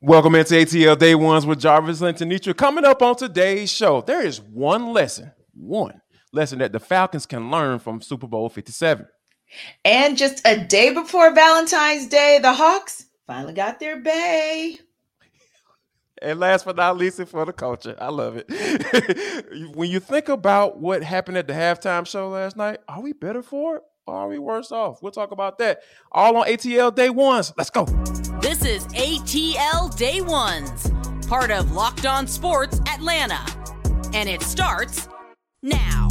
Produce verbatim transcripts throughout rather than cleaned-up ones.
Welcome into A T L Day Ones with Jarvis and Tenitra. Coming up on today's show, there is one lesson, one lesson that the Falcons can learn from Super Bowl fifty-seven. And just a day before Valentine's Day, the Hawks finally got their bae. And last but not least, for the culture. I love it. When you think about what happened at the halftime show last night, are we better for it? Are we worse off? We'll talk about that all on A T L Day Ones. Let's go. This is A T L Day Ones, part of Locked On Sports Atlanta, and it starts now.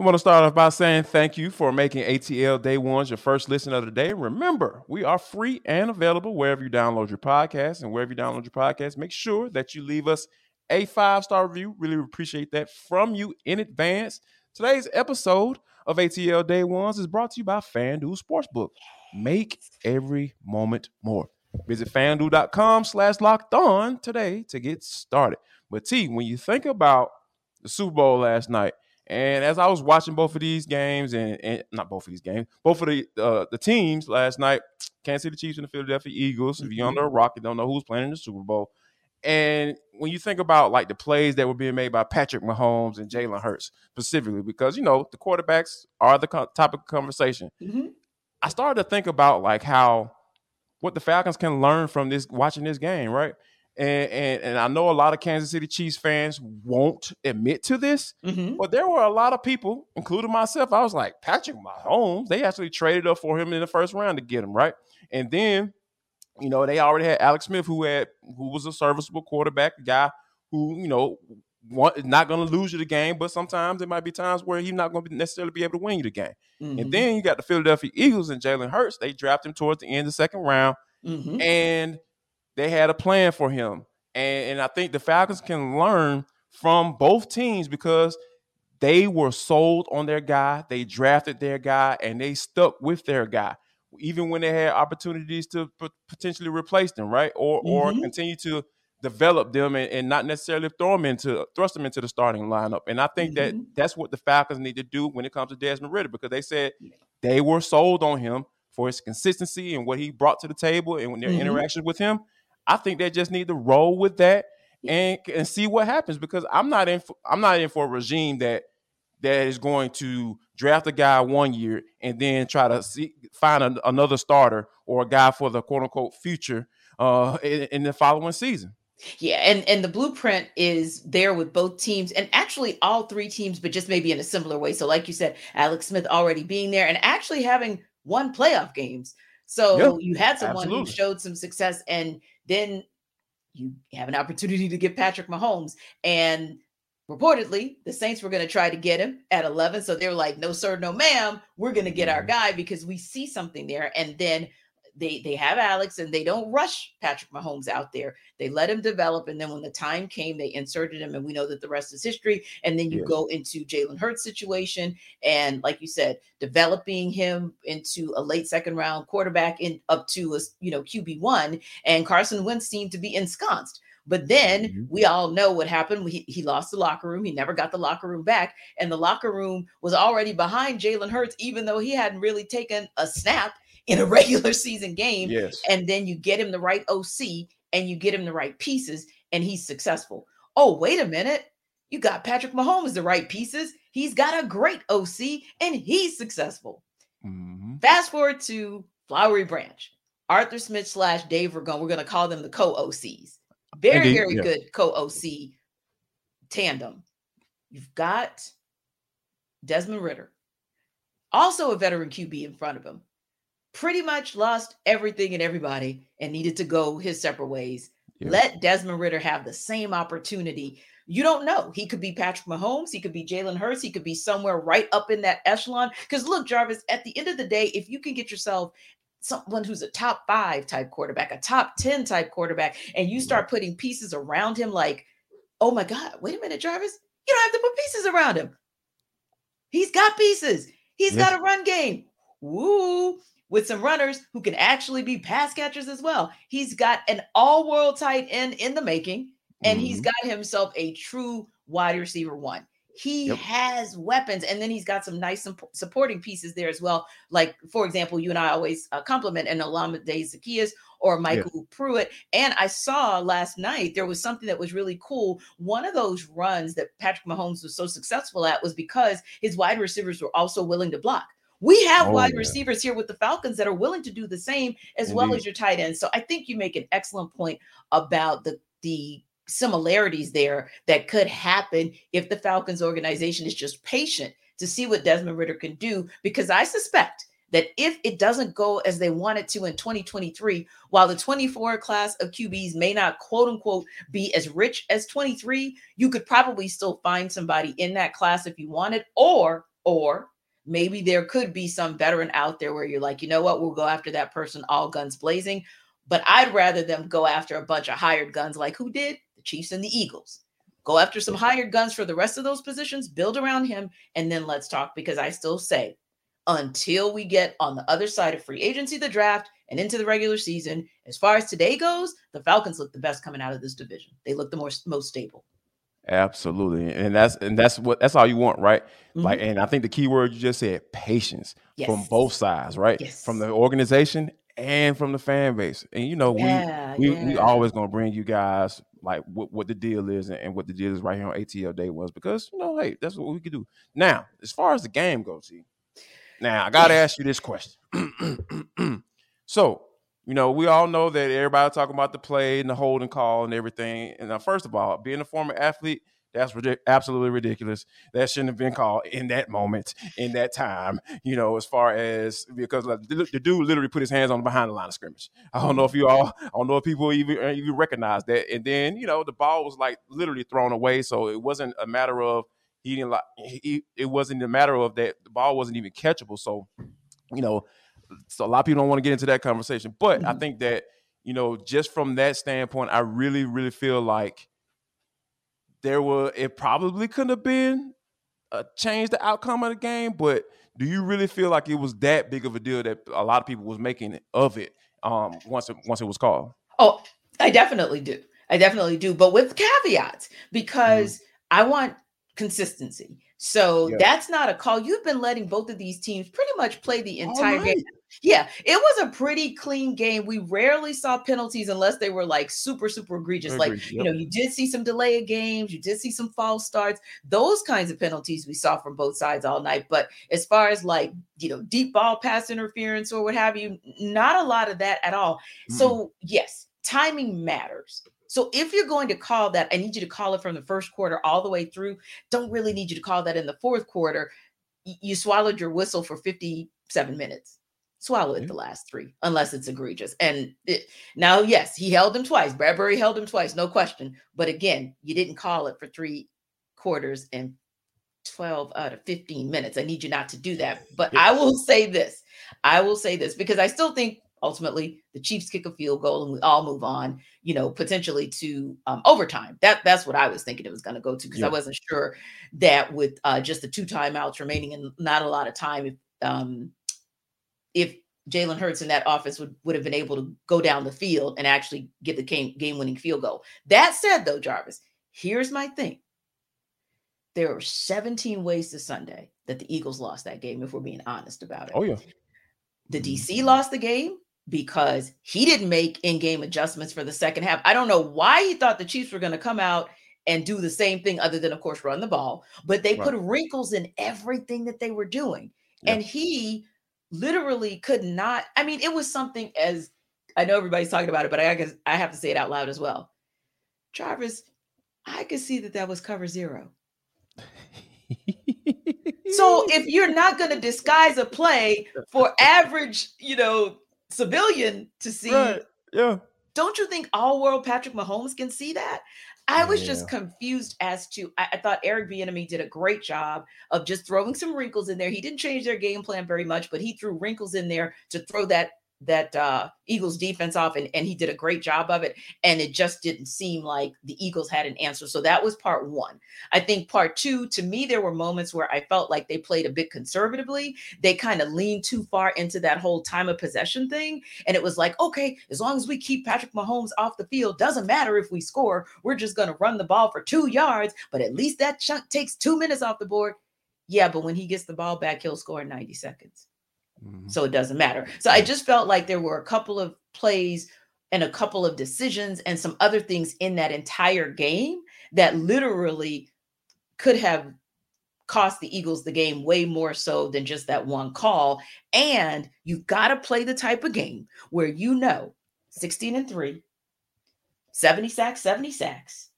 I want to start off by saying thank you for making A T L Day Ones your first listen of the day. Remember, we are free and available wherever you download your podcast. And wherever you download your podcast, make sure that you leave us a five-star review. Really appreciate that from you in advance. Today's episode of A T L Day Ones is brought to you by FanDuel Sportsbook. Make every moment more. Visit FanDuel.com slash locked on today to get started. But T, when you think about the Super Bowl last night, and as I was watching both of these games, and, and not both of these games, both of the uh, the teams last night, Kansas City Chiefs and the Philadelphia Eagles, if you're under a rock, you don't know who's playing in the Super Bowl. And when you think about, like, the plays that were being made by Patrick Mahomes and Jalen Hurts specifically, because, you know, the quarterbacks are the co- topic of conversation. Mm-hmm. I started to think about, like, how what the Falcons can learn from this watching this game, right? And, and and I know a lot of Kansas City Chiefs fans won't admit to this, mm-hmm. but there were a lot of people, including myself. I was like, Patrick Mahomes, they actually traded up for him in the first round to get him, right? And then, you know, they already had Alex Smith, who had who was a serviceable quarterback, a guy who, you know, want, not going to lose you the game, but sometimes there might be times where he's not going to necessarily be able to win you the game. Mm-hmm. And then you got the Philadelphia Eagles and Jalen Hurts. They drafted him towards the end of the second round, mm-hmm. and they had a plan for him. And, and I think the Falcons can learn from both teams because they were sold on their guy, they drafted their guy, and they stuck with their guy, even when they had opportunities to p- potentially replace them, right? Or mm-hmm. or continue to develop them and, and not necessarily throw them into, thrust them into the starting lineup. And I think mm-hmm. that that's what the Falcons need to do when it comes to Desmond Ridler, because they said they were sold on him for his consistency and what he brought to the table and their mm-hmm. interactions with him. I think they just need to roll with that and, and see what happens, because I'm not in for, I'm not in for a regime that that is going to draft a guy one year and then try to see, find a, another starter or a guy for the quote unquote future uh, in, in the following season. Yeah, and, and the blueprint is there with both teams, and actually all three teams, but just maybe in a similar way. So like you said, Alex Smith already being there and actually having won playoff games. So yeah, you had someone absolutely. who showed some success, and then you have an opportunity to get Patrick Mahomes. And reportedly, the Saints were going to try to get him at eleven. So they were like, no, sir, no, ma'am. We're going to get our guy because we see something there. And then they, they have Alex, and they don't rush Patrick Mahomes out there. They let him develop. And then when the time came, they inserted him. And we know that the rest is history. And then you yeah. go into Jalen Hurts' situation. And like you said, developing him into a late second round quarterback in up to a, you know, Q B one, and Carson Wentz seemed to be ensconced. But then mm-hmm. we all know what happened. He, he lost the locker room. He never got the locker room back. And the locker room was already behind Jalen Hurts, even though he hadn't really taken a snap in a regular season game. Yes. And then you get him the right O C and you get him the right pieces, and he's successful. Oh, wait a minute. You got Patrick Mahomes the right pieces. He's got a great O C and he's successful. Mm-hmm. Fast forward to Flowery Branch, Arthur Smith slash Dave Ragone. We're going to call them the co-O Cs. Very, Indeed. very yeah. good co-O C tandem. You've got Desmond Ridder, also a veteran Q B in front of him. Pretty much lost everything and everybody and needed to go his separate ways. Yeah. Let Desmond Ridder have the same opportunity. You don't know. He could be Patrick Mahomes. He could be Jalen Hurts. He could be somewhere right up in that echelon. Because look, Jarvis, at the end of the day, if you can get yourself someone who's a top five type quarterback, a top ten type quarterback, and you start putting pieces around him, like, oh my God, wait a minute, Jarvis, you don't have to put pieces around him. He's got pieces. He's yeah. got a run game. Woo. With some runners who can actually be pass catchers as well. He's got an all-world tight end in the making. and mm-hmm. he's got himself a true wide receiver one. He yep. has weapons, and then he's got some nice supporting pieces there as well. Like, for example, you and I always uh, compliment an Olamide Zaccheaus or Michael yeah. Pruitt. And I saw last night there was something that was really cool. One of those runs that Patrick Mahomes was so successful at was because his wide receivers were also willing to block. We have oh, wide yeah. receivers here with the Falcons that are willing to do the same as Indeed. well as your tight ends. So I think you make an excellent point about the the. similarities there that could happen if the Falcons organization is just patient to see what Desmond Ridder can do, because I suspect that if it doesn't go as they want it to in twenty twenty-three, while the twenty-four class of Q Bs may not quote unquote be as rich as twenty-three, you could probably still find somebody in that class if you wanted, or, or maybe there could be some veteran out there where you're like, you know what, we'll go after that person all guns blazing. But I'd rather them go after a bunch of hired guns like who did? The Chiefs and the Eagles. Go after some hired guns for the rest of those positions, build around him, and then let's talk, because I still say until we get on the other side of free agency, the draft, and into the regular season, as far as today goes, the Falcons look the best coming out of this division. They look the most, most stable. Absolutely. And that's and that's what that's all you want, right? Mm-hmm. Like, and I think the key word you just said, patience yes. from both sides, right? Yes. From the organization and from the fan base. And you know, we yeah, we, yeah. we always gonna bring you guys like what, what the deal is and, and what the deal is right here on A T L Day Ones, because you know, hey, that's what we could do. Now, as far as the game goes, see, now I gotta ask you this question. So, you know, we all know that everybody talking about the play and the holding call and everything. And now, first of all, being a former athlete, that's ridic- absolutely ridiculous. That shouldn't have been called in that moment, in that time, you know, as far as because like, the, the dude literally put his hands on behind the line of scrimmage. I don't know if you all, I don't know if people even, even recognize that. And then, you know, the ball was like literally thrown away. So it wasn't a matter of, he didn't like, he, it wasn't a matter of that the ball wasn't even catchable. So, you know, so a lot of people don't want to get into that conversation. But mm-hmm. I think that, you know, just from that standpoint, I really, really feel like There were it probably could have been a change the outcome of the game, but do you really feel like it was that big of a deal that a lot of people was making of it um, once it, once it was called? Oh, I definitely do. I definitely do, but with caveats, because mm-hmm. I want consistency. So yeah. that's not a call. You've been letting both of these teams pretty much play the entire right. game. Yeah, it was a pretty clean game. We rarely saw penalties unless they were like super, super egregious. Like, yep. you know, you did see some delay of games. You did see some false starts. Those kinds of penalties we saw from both sides all night. But as far as like, you know, deep ball pass interference or what have you, not a lot of that at all. Mm-hmm. So, yes, timing matters. So if you're going to call that, I need you to call it from the first quarter all the way through. Don't really need you to call that in the fourth quarter. You swallowed your whistle for fifty-seven minutes. Swallow it the last three, unless it's egregious. And it, now, yes, he held him twice. Bradbury held him twice, no question. But again, you didn't call it for three quarters and twelve out of fifteen minutes. I need you not to do that. But I will say this. I will say this because I still think ultimately the Chiefs kick a field goal and we all move on, you know, potentially to um, overtime. That That's what I was thinking it was going to go to, because yeah. I wasn't sure that with uh, just the two timeouts remaining and not a lot of time, if, um, if Jalen Hurts in that offense would, would have been able to go down the field and actually get the game, game-winning field goal. That said, though, Jarvis, here's my thing. There are seventeen ways to Sunday that the Eagles lost that game, if we're being honest about it. Oh, yeah. The D C lost the game because he didn't make in-game adjustments for the second half. I don't know why he thought the Chiefs were going to come out and do the same thing other than, of course, run the ball. But they right. put wrinkles in everything that they were doing. Yeah. And he... literally could not. I mean, it was something as I know everybody's talking about it, but I guess I have to say it out loud as well. Jarvis, I could see that that was cover zero. So if you're not going to disguise a play for average, you know, civilian to see, right. yeah, don't you think all world Patrick Mahomes can see that? I was yeah. just confused as to, I, I thought Eric Bieniemy did a great job of just throwing some wrinkles in there. He didn't change their game plan very much, but he threw wrinkles in there to throw that that uh, Eagles defense off, and, and he did a great job of it. And it just didn't seem like the Eagles had an answer. So that was part one. I think part two, to me, there were moments where I felt like they played a bit conservatively. They kind of leaned too far into that whole time of possession thing. And it was like, okay, as long as we keep Patrick Mahomes off the field, doesn't matter if we score, we're just going to run the ball for two yards, but at least that chunk takes two minutes off the board. Yeah, but when he gets the ball back, he'll score in ninety seconds. Mm-hmm. So it doesn't matter. So I just felt like there were a couple of plays and a couple of decisions and some other things in that entire game that literally could have cost the Eagles the game way more so than just that one call. And you've got to play the type of game where, you know, sixteen and three, seventy sacks, seventy sacks.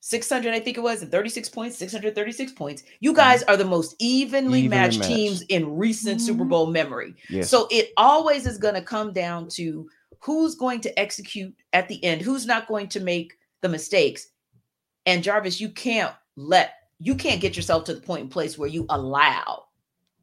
six hundred, I think it was, and thirty-six points, six hundred thirty-six points. You guys are the most evenly, evenly matched, matched teams in recent mm-hmm. Super Bowl memory. Yes. So it always is going to come down to who's going to execute at the end, who's not going to make the mistakes. And Jarvis, you can't let, you can't get yourself to the point in place where you allow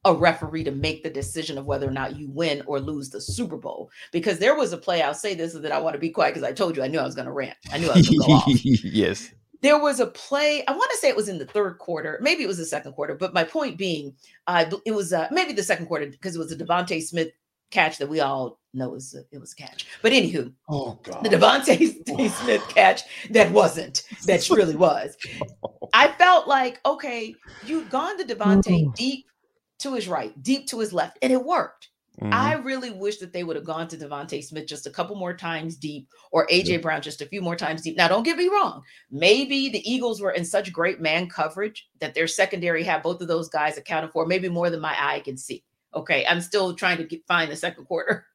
a referee to make the decision of whether or not you win or lose the Super Bowl. Because there was a play, I'll say this, and then I want to be quiet because I told you I knew I was going to rant. I knew I was going to go off. Yes. There was a play, I want to say it was in the third quarter, maybe it was the second quarter, but my point being, uh, it was uh, maybe the second quarter because it was a Devontae Smith catch that we all know it was a, it was a catch. But anywho, oh, God. The Devontae Smith catch that wasn't, that really was. I felt like, okay, you've gone to Devontae deep to his right, deep to his left, and it worked. Mm-hmm. I really wish that they would have gone to Devontae Smith just a couple more times deep, or A J yeah. Brown just a few more times deep. Now, don't get me wrong. Maybe the Eagles were in such great man coverage that their secondary had both of those guys accounted for, maybe more than my eye can see. Okay, I'm still trying to get, find the second quarter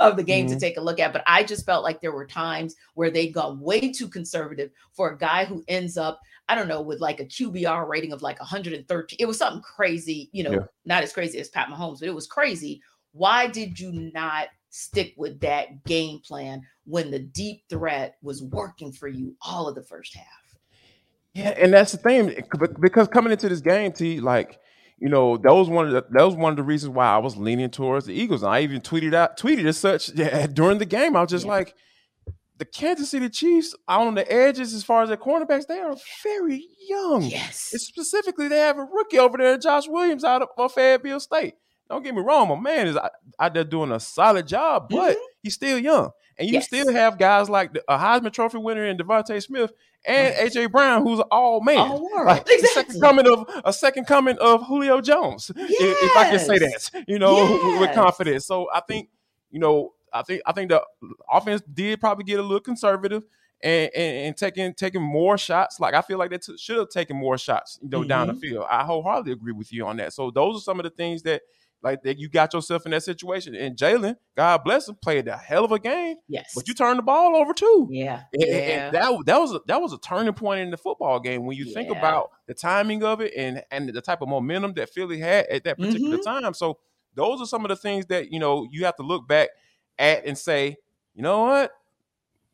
of the game mm-hmm. to take a look at, but I just felt like there were times where they got way too conservative for a guy who ends up, I don't know, with like a Q B R rating of like one hundred thirteen. It was something crazy, you know, yeah. not as crazy as Pat Mahomes, but it was crazy. Why did you not stick with that game plan when the deep threat was working for you all of the first half? Yeah, and that's the thing, because coming into this game, T, like, you know, that was one of the, that was one of the reasons why I was leaning towards the Eagles. And I even tweeted out, tweeted as such yeah, during the game. I was just yeah. like, the Kansas City Chiefs on the edges, as far as their cornerbacks, they are very young. Yes, and specifically, they have a rookie over there, Josh Williams, out of, of Fayetteville State. Don't get me wrong, my man is out there doing a solid job, but mm-hmm. he's still young. And you yes. still have guys like the, a Heisman Trophy winner and Devontae Smith and mm-hmm. A J. Brown, who's all man. All world. Like, exactly. the second coming of, a second coming of Julio Jones, yes. if, if I can say that, you know, yes. with, with confidence. So I think, you know, I think I think the offense did probably get a little conservative and, and, and taking taking more shots. Like, I feel like they t- should have taken more shots, you know, mm-hmm. down the field. I wholeheartedly agree with you on that. So those are some of the things that, like, that you got yourself in that situation. And Jalen, God bless him, played a hell of a game. Yes. But you turned the ball over too. Yeah. And, yeah. and that, that was a, that was a turning point in the football game when you yeah. think about the timing of it and, and the type of momentum that Philly had at that particular mm-hmm. time. So those are some of the things that, you know, you have to look back at and say, you know what?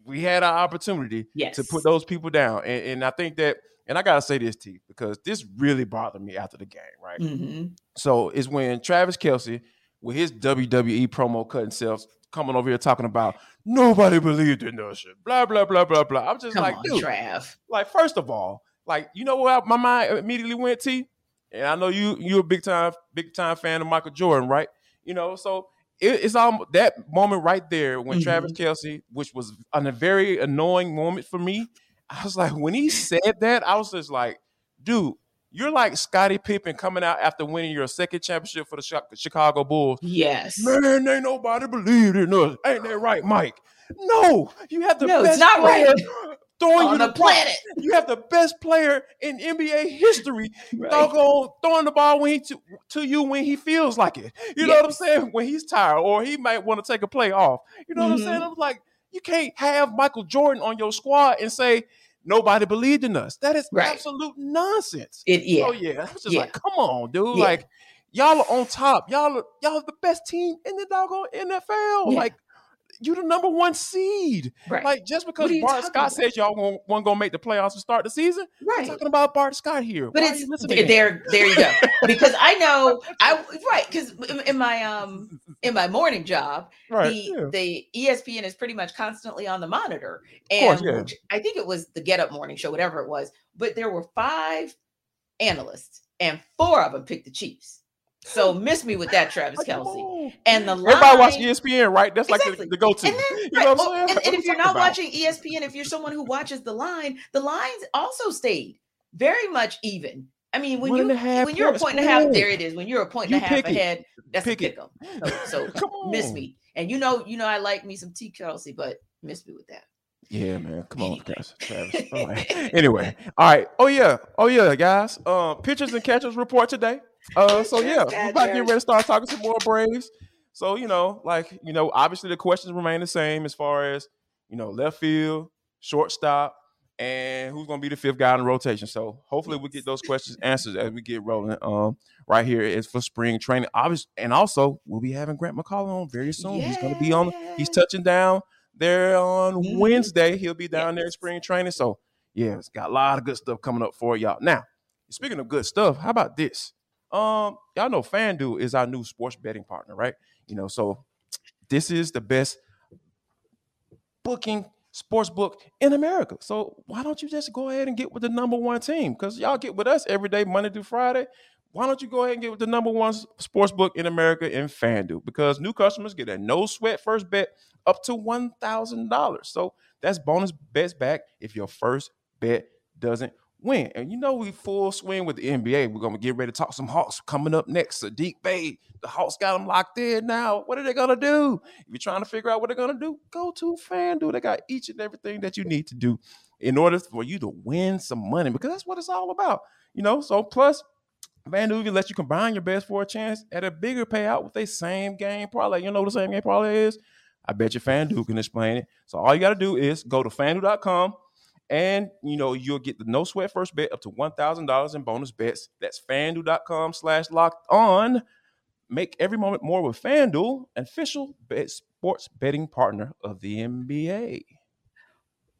We had our opportunity yes. to put those people down. And, and I think that, and I got to say this, T, because this really bothered me after the game, right? Mm-hmm. So it's when Travis Kelce, with his W W E promo cutting self, coming over here talking about nobody believed in that shit, blah, blah, blah, blah, blah. I'm just Come like, on, dude, Trav. Like, first of all, like, you know what my mind immediately went, T? And I know you, you're a big-time big time fan of Michael Jordan, right? You know, so it, it's all that moment right there when mm-hmm. Travis Kelce, which was a very annoying moment for me, I was like, when he said that, I was just like, dude, you're like Scottie Pippen coming out after winning your second championship for the Chicago Bulls. Yes. Man, ain't nobody believed in us. Ain't that right, Mike? No, you have the no, best it's not player right. throwing on you the planet. Play. You have the best player in N B A history right. doggone, throwing the ball when he to, to you when he feels like it. You yes. know what I'm saying? When he's tired or he might want to take a play off. You know mm-hmm. what I'm saying? I was like, you can't have Michael Jordan on your squad and say nobody believed in us. That is right. absolute nonsense. It is. Yeah. Oh yeah, I was just yeah. like, come on, dude. Yeah. Like, y'all are on top. Y'all are, y'all are the best team in the doggone N F L. Yeah. Like, you the number one seed. Right. Like, just because Bart Scott about? says y'all won't, won't gonna make the playoffs to start the season, right? We're talking about Bart Scott here. But Why it's there. There you go. Because I know I right because in my um in my morning job, right, the, yeah. the E S P N is pretty much constantly on the monitor. And course, yeah. which, I think it was the Get Up Morning Show, whatever it was, but there were five analysts and four of them picked the Chiefs. So miss me with that, Travis Kelce. And the line, everybody watching E S P N, right? That's exactly. like the, the go-to. And, then, you know right, what I'm and, and if you're not about? watching E S P N, if you're someone who watches the line, the lines also stayed very much even. I mean, when One you when point, you're a point and a half, there it is. When you're a point and a half ahead, it. that's pick a pick 'em. So, so miss me. And you know, you know, I like me some T. Kelce, but miss me with that. Yeah, man. Come on, guys. Travis. All right. Anyway, all right. Oh yeah, oh yeah, guys. Uh, pitchers and catchers report today. Uh, so yeah, we're about to get ready to start talking some more Braves. So you know, like you know, obviously the questions remain the same as far as you know, left field, shortstop, and who's going to be the fifth guy in rotation. So hopefully we get those questions answered as we get rolling. Um, right here is for spring training, obviously, and also we'll be having Grant McCullough on very soon. Yeah. He's going to be on. He's touching down there on mm-hmm. Wednesday. He'll be down yes. there in spring training. So yeah, it's got a lot of good stuff coming up for y'all. Now, speaking of good stuff, how about this? Um, y'all know FanDuel is our new sports betting partner, right? You know, so this is the best booking sports book in America. So why don't you just go ahead and get with the number one team? Because y'all get with us every day, Monday through Friday. Why don't you go ahead and get with the number one sports book in America in FanDuel? Because new customers get a no sweat first bet up to one thousand dollars. So that's bonus bets back if your first bet doesn't win. And you know we full swing with the N B A. We're going to get ready to talk some Hawks coming up next. Saddiq Bey, the Hawks got them locked in now. What are they going to do? If you're trying to figure out what they're going to do, go to FanDuel. They got each and everything that you need to do in order for you to win some money, because that's what it's all about. You know, so plus FanDuel even lets you combine your bets for a chance at a bigger payout with a same game parlay. You know what a same game parlay is? I bet you FanDuel can explain it. So all you got to do is go to FanDuel dot com. And, you know, you'll get the no sweat first bet up to one thousand dollars in bonus bets. That's FanDuel.com slash locked on. Make every moment more with FanDuel, official bet, sports betting partner of the N B A.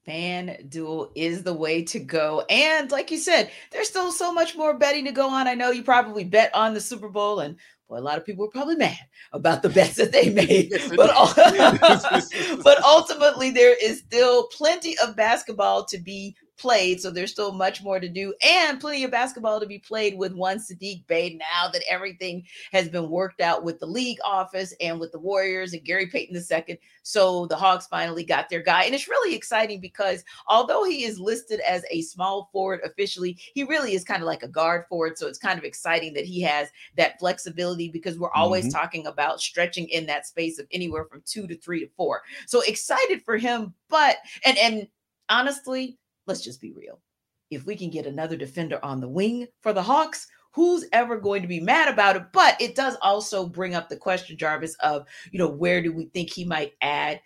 FanDuel is the way to go. And like you said, there's still so much more betting to go on. I know you probably bet on the Super Bowl, and boy, a lot of people were probably mad about the bets that they made. But, but ultimately, there is still plenty of basketball to be played. So there's still much more to do, and plenty of basketball to be played with one Saddiq Bey, now that everything has been worked out with the league office and with the Warriors and Gary Payton the second. So the Hawks finally got their guy. And it's really exciting because although he is listed as a small forward officially, he really is kind of like a guard forward. So it's kind of exciting that he has that flexibility, because we're always mm-hmm. talking about stretching in that space of anywhere from two to three to four. So excited for him. But, and, and honestly, let's just be real. If we can get another defender on the wing for the Hawks, who's ever going to be mad about it? But it does also bring up the question, Jarvis, of, you know, where do we think he might add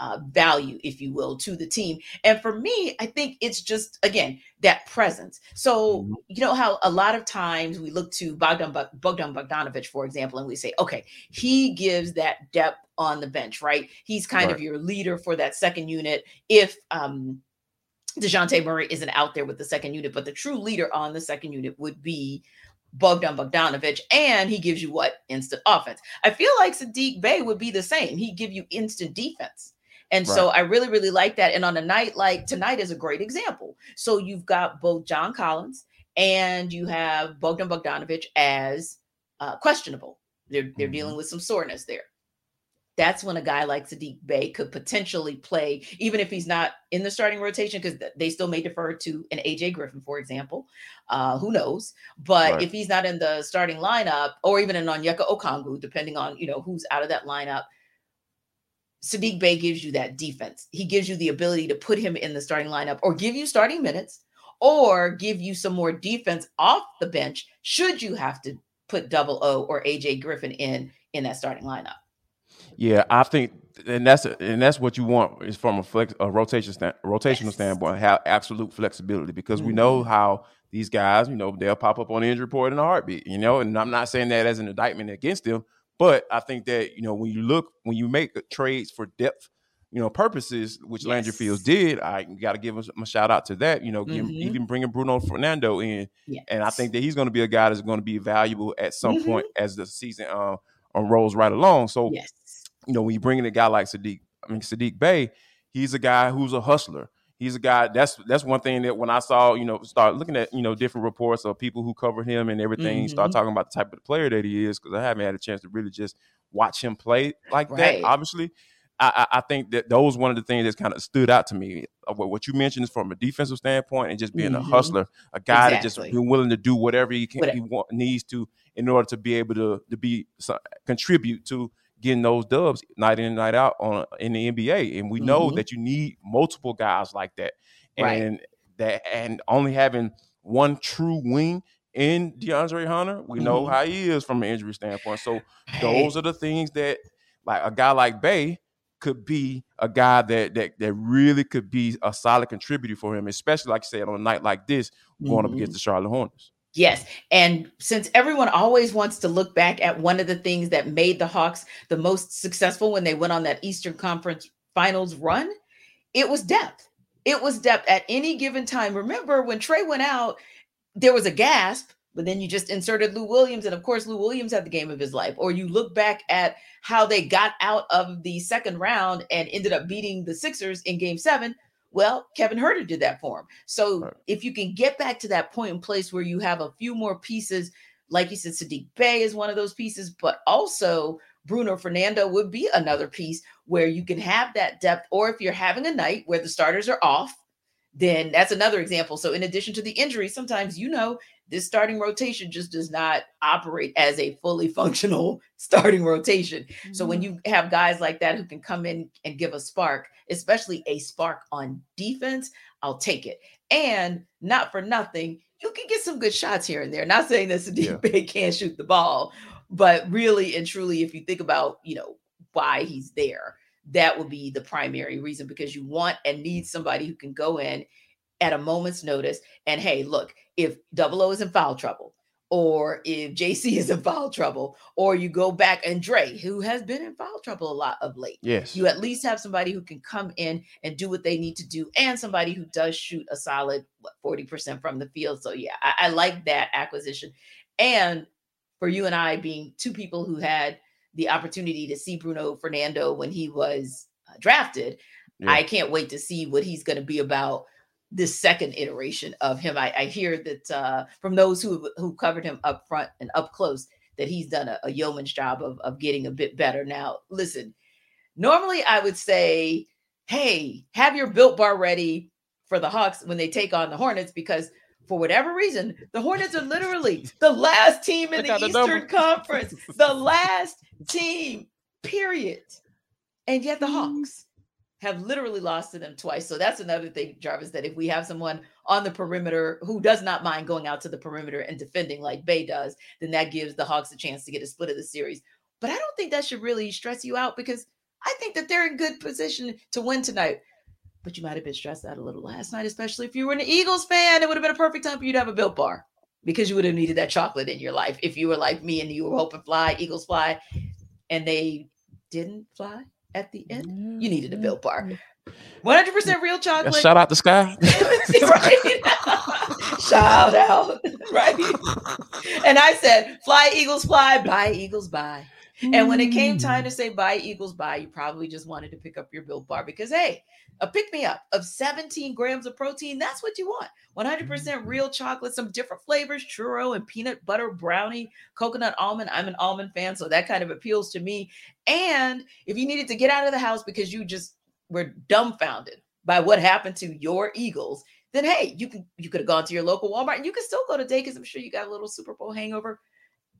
uh, value, if you will, to the team? And for me, I think it's just, again, that presence. So, mm-hmm. you know how a lot of times we look to Bogdan Bogdan Bogdanovic, for example, and we say, okay, he gives that depth on the bench, right? He's kind right. of your leader for that second unit. If, um, DeJounte Murray isn't out there with the second unit, but the true leader on the second unit would be Bogdan Bogdanovic, and he gives you what? Instant offense. I feel like Saddiq Bey would be the same. He'd give you instant defense. And right. so I really, really like that. And on a night like tonight is a great example. So you've got both John Collins and you have Bogdan Bogdanovic as uh, questionable. They're, they're mm-hmm. dealing with some soreness there. That's when a guy like Saddiq Bey could potentially play, even if he's not in the starting rotation, because they still may defer to an A J. Griffin, for example. Uh, who knows? But right. if he's not in the starting lineup, or even an Onyeka Okongwu, depending on, you know, who's out of that lineup, Saddiq Bey gives you that defense. He gives you the ability to put him in the starting lineup, or give you starting minutes, or give you some more defense off the bench should you have to put double O or A J. Griffin in in that starting lineup. Yeah, I think, and that's a, and that's what you want is from a flex, a rotation stand, a rotational yes. standpoint, have absolute flexibility, because mm-hmm. we know how these guys, you know, they'll pop up on the injury report in a heartbeat, you know, and I'm not saying that as an indictment against them, but I think that, you know, when you look, when you make trades for depth, you know, purposes, which yes. Landry Fields did, I got to give him a shout out to that, you know, mm-hmm. even bringing Bruno Fernando in. Yes. And I think that he's going to be a guy that's going to be valuable at some mm-hmm. point as the season um, um, rolls right along. So, yes. you know, when you bring in a guy like Saddiq, I mean, Saddiq Bey, he's a guy who's a hustler. He's a guy. That's that's one thing that when I saw, you know, start looking at, you know, different reports of people who covered him and everything, mm-hmm. start talking about the type of player that he is, because I haven't had a chance to really just watch him play like right. that. Obviously, I, I think that those one of the things that's kind of stood out to me. What you mentioned is from a defensive standpoint and just being mm-hmm. a hustler, a guy exactly. that just been willing to do whatever he can, what he want, needs to in order to be able to to be contribute to getting those dubs night in and night out on in the N B A. And we know mm-hmm. that you need multiple guys like that. And right. that and only having one true wing in DeAndre Hunter, we mm-hmm. know how he is from an injury standpoint. So hey. those are the things that like a guy like Bey could be a guy that that that really could be a solid contributor for him, especially like you said, on a night like this, mm-hmm. going up against the Charlotte Hornets. Yes. And since everyone always wants to look back at one of the things that made the Hawks the most successful when they went on that Eastern Conference finals run, it was depth. It was depth at any given time. Remember when Trey went out, there was a gasp, but then you just inserted Lou Williams. And of course, Lou Williams had the game of his life. Or you look back at how they got out of the second round and ended up beating the Sixers in game seven. Well, Kevin Huerter did that for him. So right. if you can get back to that point in place where you have a few more pieces, like you said, Saddiq Bey is one of those pieces, but also Bruno Fernando would be another piece where you can have that depth. Or if you're having a night where the starters are off, then that's another example. So in addition to the injury, sometimes, you know, this starting rotation just does not operate as a fully functional starting rotation. Mm-hmm. So when you have guys like that who can come in and give a spark, especially a spark on defense, I'll take it. And not for nothing, you can get some good shots here and there. Not saying that Saddiq Bey yeah. can't shoot the ball, but really and truly, if you think about, you know, why he's there, that would be the primary reason, because you want and need somebody who can go in at a moment's notice. And hey, look, if Double O is in foul trouble, or if J C is in foul trouble, or you go back and Dre, who has been in foul trouble a lot of late, yes, you at least have somebody who can come in and do what they need to do, and somebody who does shoot a solid what, forty percent from the field. So yeah, I, I like that acquisition. And for you and I being two people who had the opportunity to see Bruno Fernando when he was uh, drafted, yeah. I can't wait to see what he's going to be about this second iteration of him. I, I hear that uh, from those who who covered him up front and up close, that he's done a, a yeoman's job of, of getting a bit better. Now, listen, normally I would say, hey, have your Built Bar ready for the Hawks when they take on the Hornets, because for whatever reason, the Hornets are literally the last team in the Eastern Conference, the last team, period. And yet the Hawks have literally lost to them twice. So that's another thing, Jarvis, that if we have someone on the perimeter who does not mind going out to the perimeter and defending like Bey does, then that gives the Hawks a chance to get a split of the series. But I don't think that should really stress you out, because I think that they're in good position to win tonight. But you might have been stressed out a little last night, especially if you were an Eagles fan. It would have been a perfect time for you to have a Built Bar, because you would have needed that chocolate in your life if you were like me and you were hoping fly, Eagles fly, and they didn't fly at the end. You needed a Built Bar. one hundred percent real chocolate. Yeah, shout out to Sky. Right? Shout out. Right? And I said, fly, Eagles fly, bye, Eagles, bye. And when it came time to say bye, Eagles, bye, you probably just wanted to pick up your Built Bar, because, hey, a pick-me-up of seventeen grams of protein, that's what you want. one hundred percent real chocolate, some different flavors, churro and peanut butter brownie, coconut almond. I'm an almond fan, so that kind of appeals to me. And if you needed to get out of the house because you just were dumbfounded by what happened to your Eagles, then, hey, you can, you could have gone to your local Walmart, and you can still go today, because I'm sure you got a little Super Bowl hangover.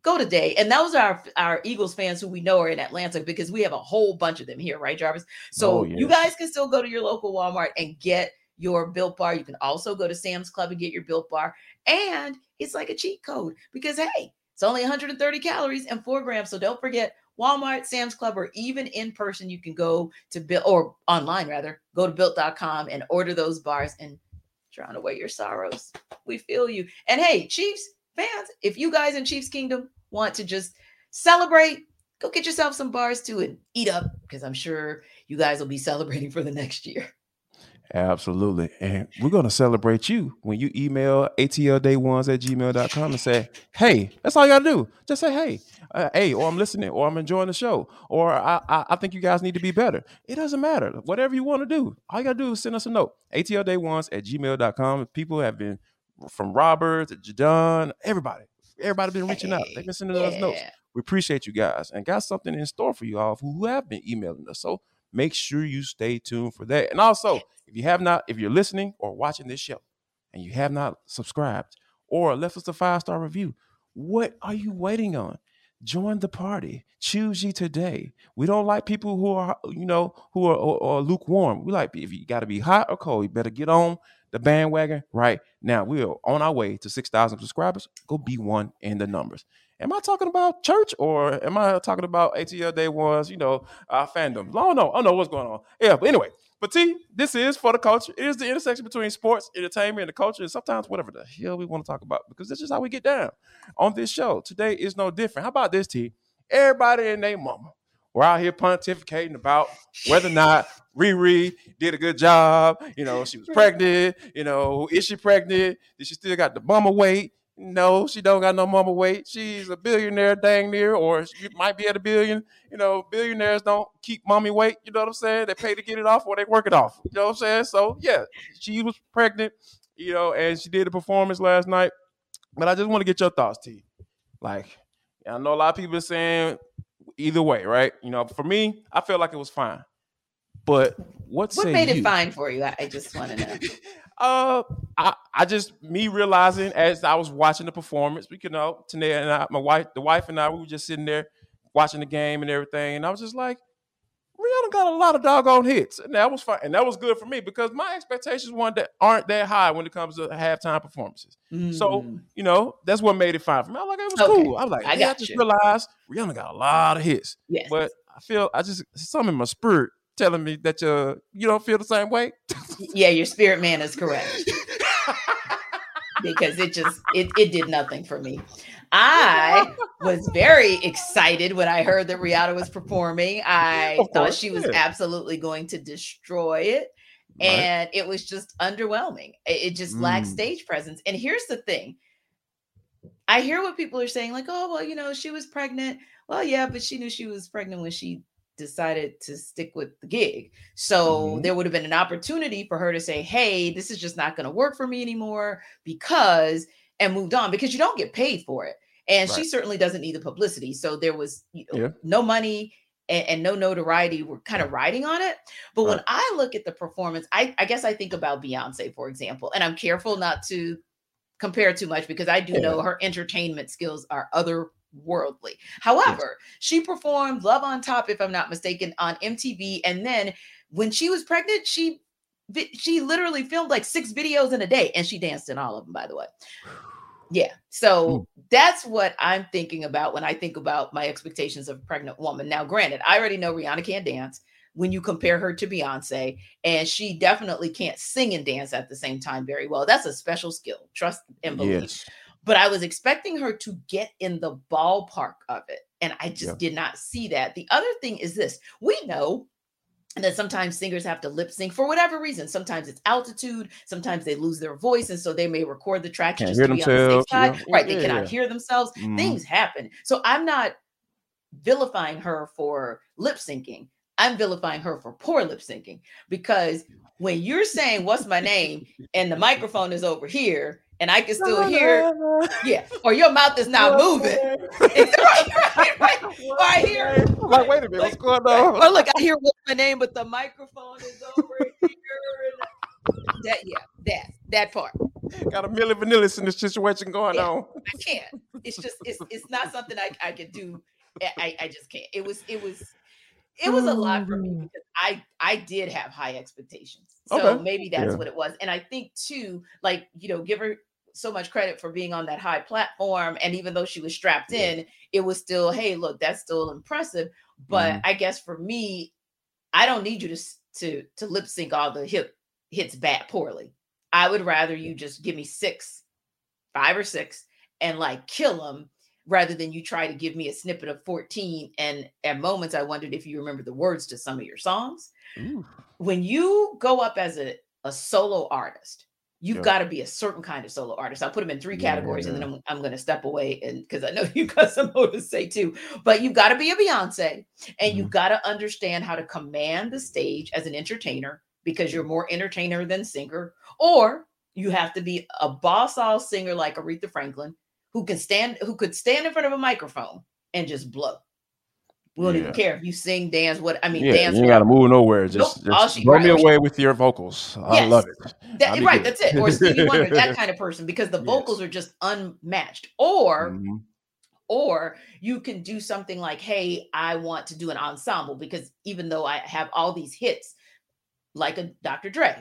Go today. And those are our, our Eagles fans who we know are in Atlanta, because we have a whole bunch of them here, right, Jarvis? So oh, yes. you guys can still go to your local Walmart and get your Built Bar. You can also go to Sam's Club and get your Built Bar. And it's like a cheat code, because, hey, it's only one hundred thirty calories and four grams. So don't forget Walmart, Sam's Club, or even in person, you can go to Built, or online rather, go to built dot com and order those bars and drown away your sorrows. We feel you. And hey, Chiefs fans, if you guys in Chiefs Kingdom want to just celebrate, go get yourself some bars too and eat up, because I'm sure you guys will be celebrating for the next year. Absolutely. And we're going to celebrate you when you email A T L day ones at gmail dot com and say, hey, that's all you got to do. Just say, hey, uh, hey, or I'm listening, or I'm enjoying the show, or I, I, I think you guys need to be better. It doesn't matter. Whatever you want to do, all you got to do is send us a note. A T L day ones at gmail dot com. People have been, from Robert to Jadon, everybody, everybody been reaching hey, out. They've been sending yeah. us notes. We appreciate you guys and got something in store for you all who have been emailing us. So make sure you stay tuned for that. And also, if you have not, if you're listening or watching this show and you have not subscribed or left us a five-star review, what are you waiting on? Join the party. Choose you today. We don't like people who are, you know, who are, are, are lukewarm. We like, if you got to be hot or cold, you better get on the bandwagon right now. We are on our way to six thousand subscribers. Go be one in the numbers. Am I talking about church or am I talking about A T L Day Ones, you know, uh, fandom? I don't know. I don't know what's going on. Yeah, but anyway, but T, this is for the culture. It is the intersection between sports, entertainment, and the culture, and sometimes whatever the hell we want to talk about, because that's just how we get down on this show. Today is no different. How about this, T? Everybody and their mama. We're out here pontificating about whether or not Riri did a good job. You know, she was pregnant. You know, is she pregnant? Did she still got the mama weight? No, she don't got no mama weight. She's a billionaire dang near, or she might be at a billion. You know, billionaires don't keep mommy weight. You know what I'm saying? They pay to get it off or they work it off. You know what I'm saying? So, yeah, she was pregnant, you know, and she did a performance last night. But I just want to get your thoughts, T. Like, I know a lot of people are saying either way, right? You know, for me, I felt like it was fine. But what What made you? It fine for you? I, I just want to know. Uh, I, I just, me realizing as I was watching the performance, we could know, Tenitra and I, my wife, the wife and I, we were just sitting there watching the game and everything. And I was just like, Rihanna got a lot of doggone hits. And that was fine. And that was good for me because my expectations one that aren't that high when it comes to halftime performances. Mm. So, you know, that's what made it fine for me. I was like, it was okay. cool. I was like, I, yeah, I just you. realized Rihanna got a lot of hits. Yes. But I feel, I just, something in my spirit telling me that you you don't feel the same way. Yeah, your spirit man is correct. Because it just it it did nothing for me. I was very excited when I heard that Rihanna was performing. I thought she was absolutely going to destroy it, and it was just underwhelming. It, it just mm. lacked stage presence. And here's the thing: I hear what people are saying, like, "Oh, well, you know, she was pregnant." Well, yeah, but she knew she was pregnant when she decided to stick with the gig. So mm-hmm. there would have been an opportunity for her to say, hey, this is just not going to work for me anymore, because, and moved on, because you don't get paid for it. And right. she certainly doesn't need the publicity. So there was you know, yeah. no money and, and no notoriety. We're kind of riding on it. But right. when I look at the performance, I, I guess I think about Beyonce, for example, and I'm careful not to compare too much because I do yeah. know her entertainment skills are otherworldly. However, yes. she performed Love on Top, if I'm not mistaken, on M T V. And then when she was pregnant, she she literally filmed like six videos in a day, and she danced in all of them, by the way. Yeah. So that's what I'm thinking about when I think about my expectations of a pregnant woman. Now, granted, I already know Rihanna can't dance when you compare her to Beyonce, and she definitely can't sing and dance at the same time very well. That's a special skill, trust and belief. Yes. But I was expecting her to get in the ballpark of it. And I just yeah. did not see that. The other thing is this. We know that sometimes singers have to lip sync for whatever reason. Sometimes it's altitude. Sometimes they lose their voice. And so they may record the track can't just to be on the safe side. Yeah. Right. They yeah. cannot hear themselves. Mm. Things happen. So I'm not vilifying her for lip syncing. I'm vilifying her for poor lip syncing. Because when you're saying, what's my name? And the microphone is over here. And I can still hear, yeah, or your mouth is not moving. right, right, right. Or I hear, like, wait a minute, what's going on? Or look, I hear what's my name, but the microphone is over here. That, yeah, that, that part. Got a Milli Vanillis in this situation going yeah, on. I can't. It's just, it's, it's not something I, I could do. I, I just can't. It was, it was. It was a lot for me because I, I did have high expectations. So okay. maybe that's yeah. what it was. And I think too, like, you know, give her so much credit for being on that high platform. And even though she was strapped yeah. in, it was still, hey, look, that's still impressive. But mm. I guess for me, I don't need you to, to, to lip sync all the hip hits back poorly. I would rather you just give me six, five or six and like kill them, rather than you try to give me a snippet of fourteen. And at moments, I wondered if you remember the words to some of your songs. Ooh. When you go up as a a solo artist, you've yeah. got to be a certain kind of solo artist. I'll put them in three categories yeah, yeah. and then I'm, I'm going to step away, and because I know you've got some more to say too, but you've got to be a Beyonce, and mm-hmm. you've got to understand how to command the stage as an entertainer, because you're more entertainer than singer, or you have to be a boss-all singer like Aretha Franklin, who can stand, who could stand in front of a microphone and just blow. We don't yeah. even care if you sing, dance, what I mean, yeah, dance. You ain't got to move nowhere. Just, nope. just she, blow right, me away she, with your vocals. I yes. love it. That, right, good. That's it. Or Stevie Wonder, that kind of person, because the vocals yes. are just unmatched. Or, mm-hmm. or you can do something like, hey, I want to do an ensemble, because even though I have all these hits, like a Doctor Dre,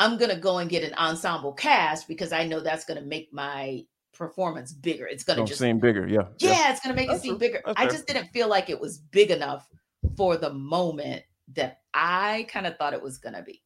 I'm going to go and get an ensemble cast, because I know that's going to make my performance bigger. It's going to just seem bigger. Yeah. Yeah. yeah. It's going to make that's it seem bigger. True. I just didn't feel like it was big enough for the moment that I kind of thought it was going to be.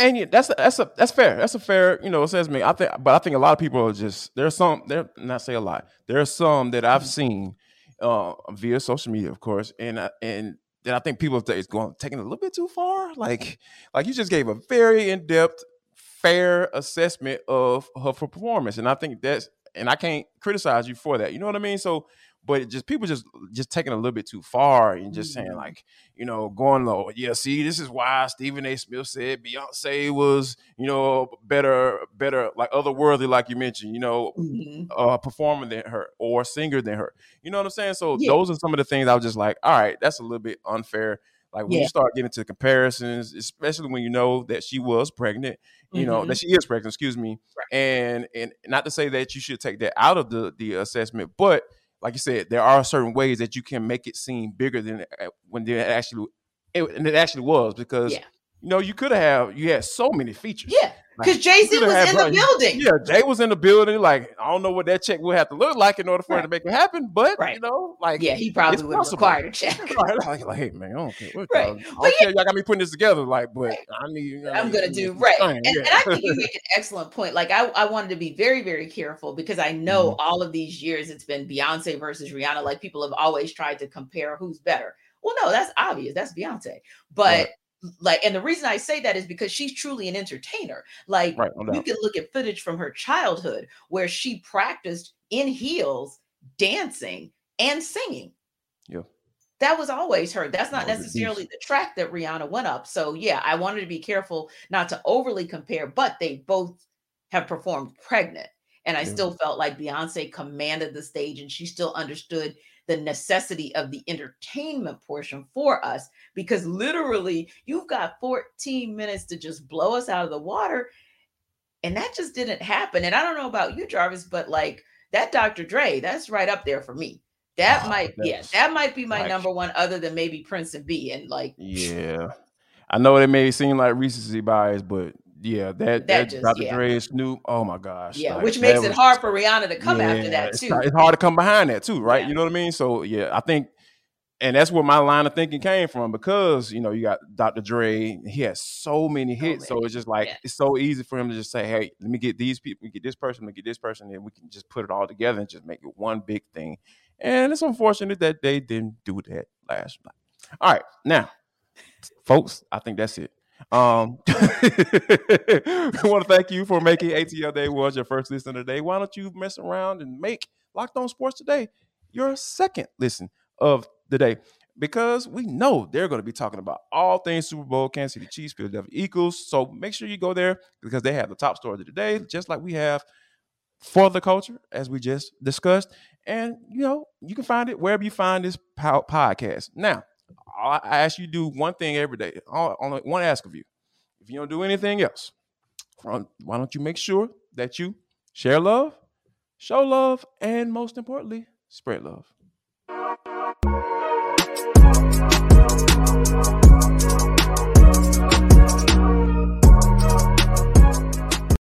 And yeah, that's, a, that's a, that's fair. That's a fair, you know, it says me, I think, but I think a lot of people are just, there's some, they're not say a lot. There are some that I've mm-hmm. seen uh, via social media, of course. And, uh, and, then I think people it's going taking it a little bit too far. Like, like you just gave a very in-depth, fair assessment of her performance, and I think that's, and I can't criticize you for that. You know what I mean? So, but it just people just just taking a little bit too far and just mm-hmm. saying like, you know, going low. Yeah, see, this is why Stephen A. Smith said Beyonce was, you know, better, better like otherworldly, like you mentioned, you know, mm-hmm. uh, performer than her or singer than her. You know what I'm saying? So yeah. those are some of the things I was just like, all right, that's a little bit unfair. Like when yeah. you start getting to comparisons, especially when you know that she was pregnant, you mm-hmm. know, that she is pregnant, excuse me. Right. And and not to say that you should take that out of the the assessment, but like you said, there are certain ways that you can make it seem bigger than uh, when it actually, it, and it actually was, because, yeah. you know, you could have, you had so many features. Yeah, because like, Jay-Z was had, in bro, the building. Yeah, Jay was in the building. Like, I don't know what that check would have to look like in order for right. it to make it happen, but, right. you know, like. Yeah, he probably would have required a check. Like, like, hey, man, I don't care. What, right. I don't but care yeah. y'all got me putting this together, like, but right. I need. You know, I'm going to do, right. Thing, and, yeah. and I think you make an excellent point. Like, I, I wanted to be very, very careful, because I know mm-hmm. all of these years it's been Beyonce versus Rihanna. Like, people have always tried to compare who's better. Well, no, that's obvious. That's Beyonce. But. Right. Like, and the reason I say that is because she's truly an entertainer. Like, right, no doubt. You can look at footage from her childhood where she practiced in heels, dancing and singing. Yeah, that was always her. That's not that necessarily the track that Rihanna went up. So yeah, I wanted to be careful not to overly compare, but they both have performed pregnant, and I yeah. still felt like Beyonce commanded the stage, and she still understood the necessity of the entertainment portion for us, because literally you've got fourteen minutes to just blow us out of the water. And that just didn't happen. And I don't know about you, Jarvis, but like that Doctor Dre, that's right up there for me. That oh, might, yeah, that might be my like, number one, other than maybe Prince and B. And like, yeah, I know it may seem like recency bias, but yeah, that, that, that just, Doctor yeah. Dre, Snoop, oh my gosh. Yeah, like, which makes was, it hard for Rihanna to come yeah, after that too. It's, not, it's hard to come behind that too, right? Yeah. You know what I mean? So yeah, I think, and that's where my line of thinking came from, because, you know, you got Doctor Dre, he has so many hits. So, many. so it's just like, yeah. it's so easy for him to just say, hey, let me get these people, get this person, let me get this person, and we can just put it all together and just make it one big thing. And it's unfortunate that they didn't do that last night. All right, now, folks, I think that's it. Um, I want to thank you for making A T L Day Ones your first listen today. Why don't you mess around and make Locked On Sports Today your second listen of the day? Because we know they're going to be talking about all things Super Bowl, Kansas City Chiefs, Philadelphia Eagles. So make sure you go there, because they have the top stories of the day, just like we have for the culture, as we just discussed. And you know, you can find it wherever you find this podcast. Now, I ask you to do one thing every day, only one ask of you. If you don't do anything else, why don't you make sure that you share love, show love, and most importantly, spread love.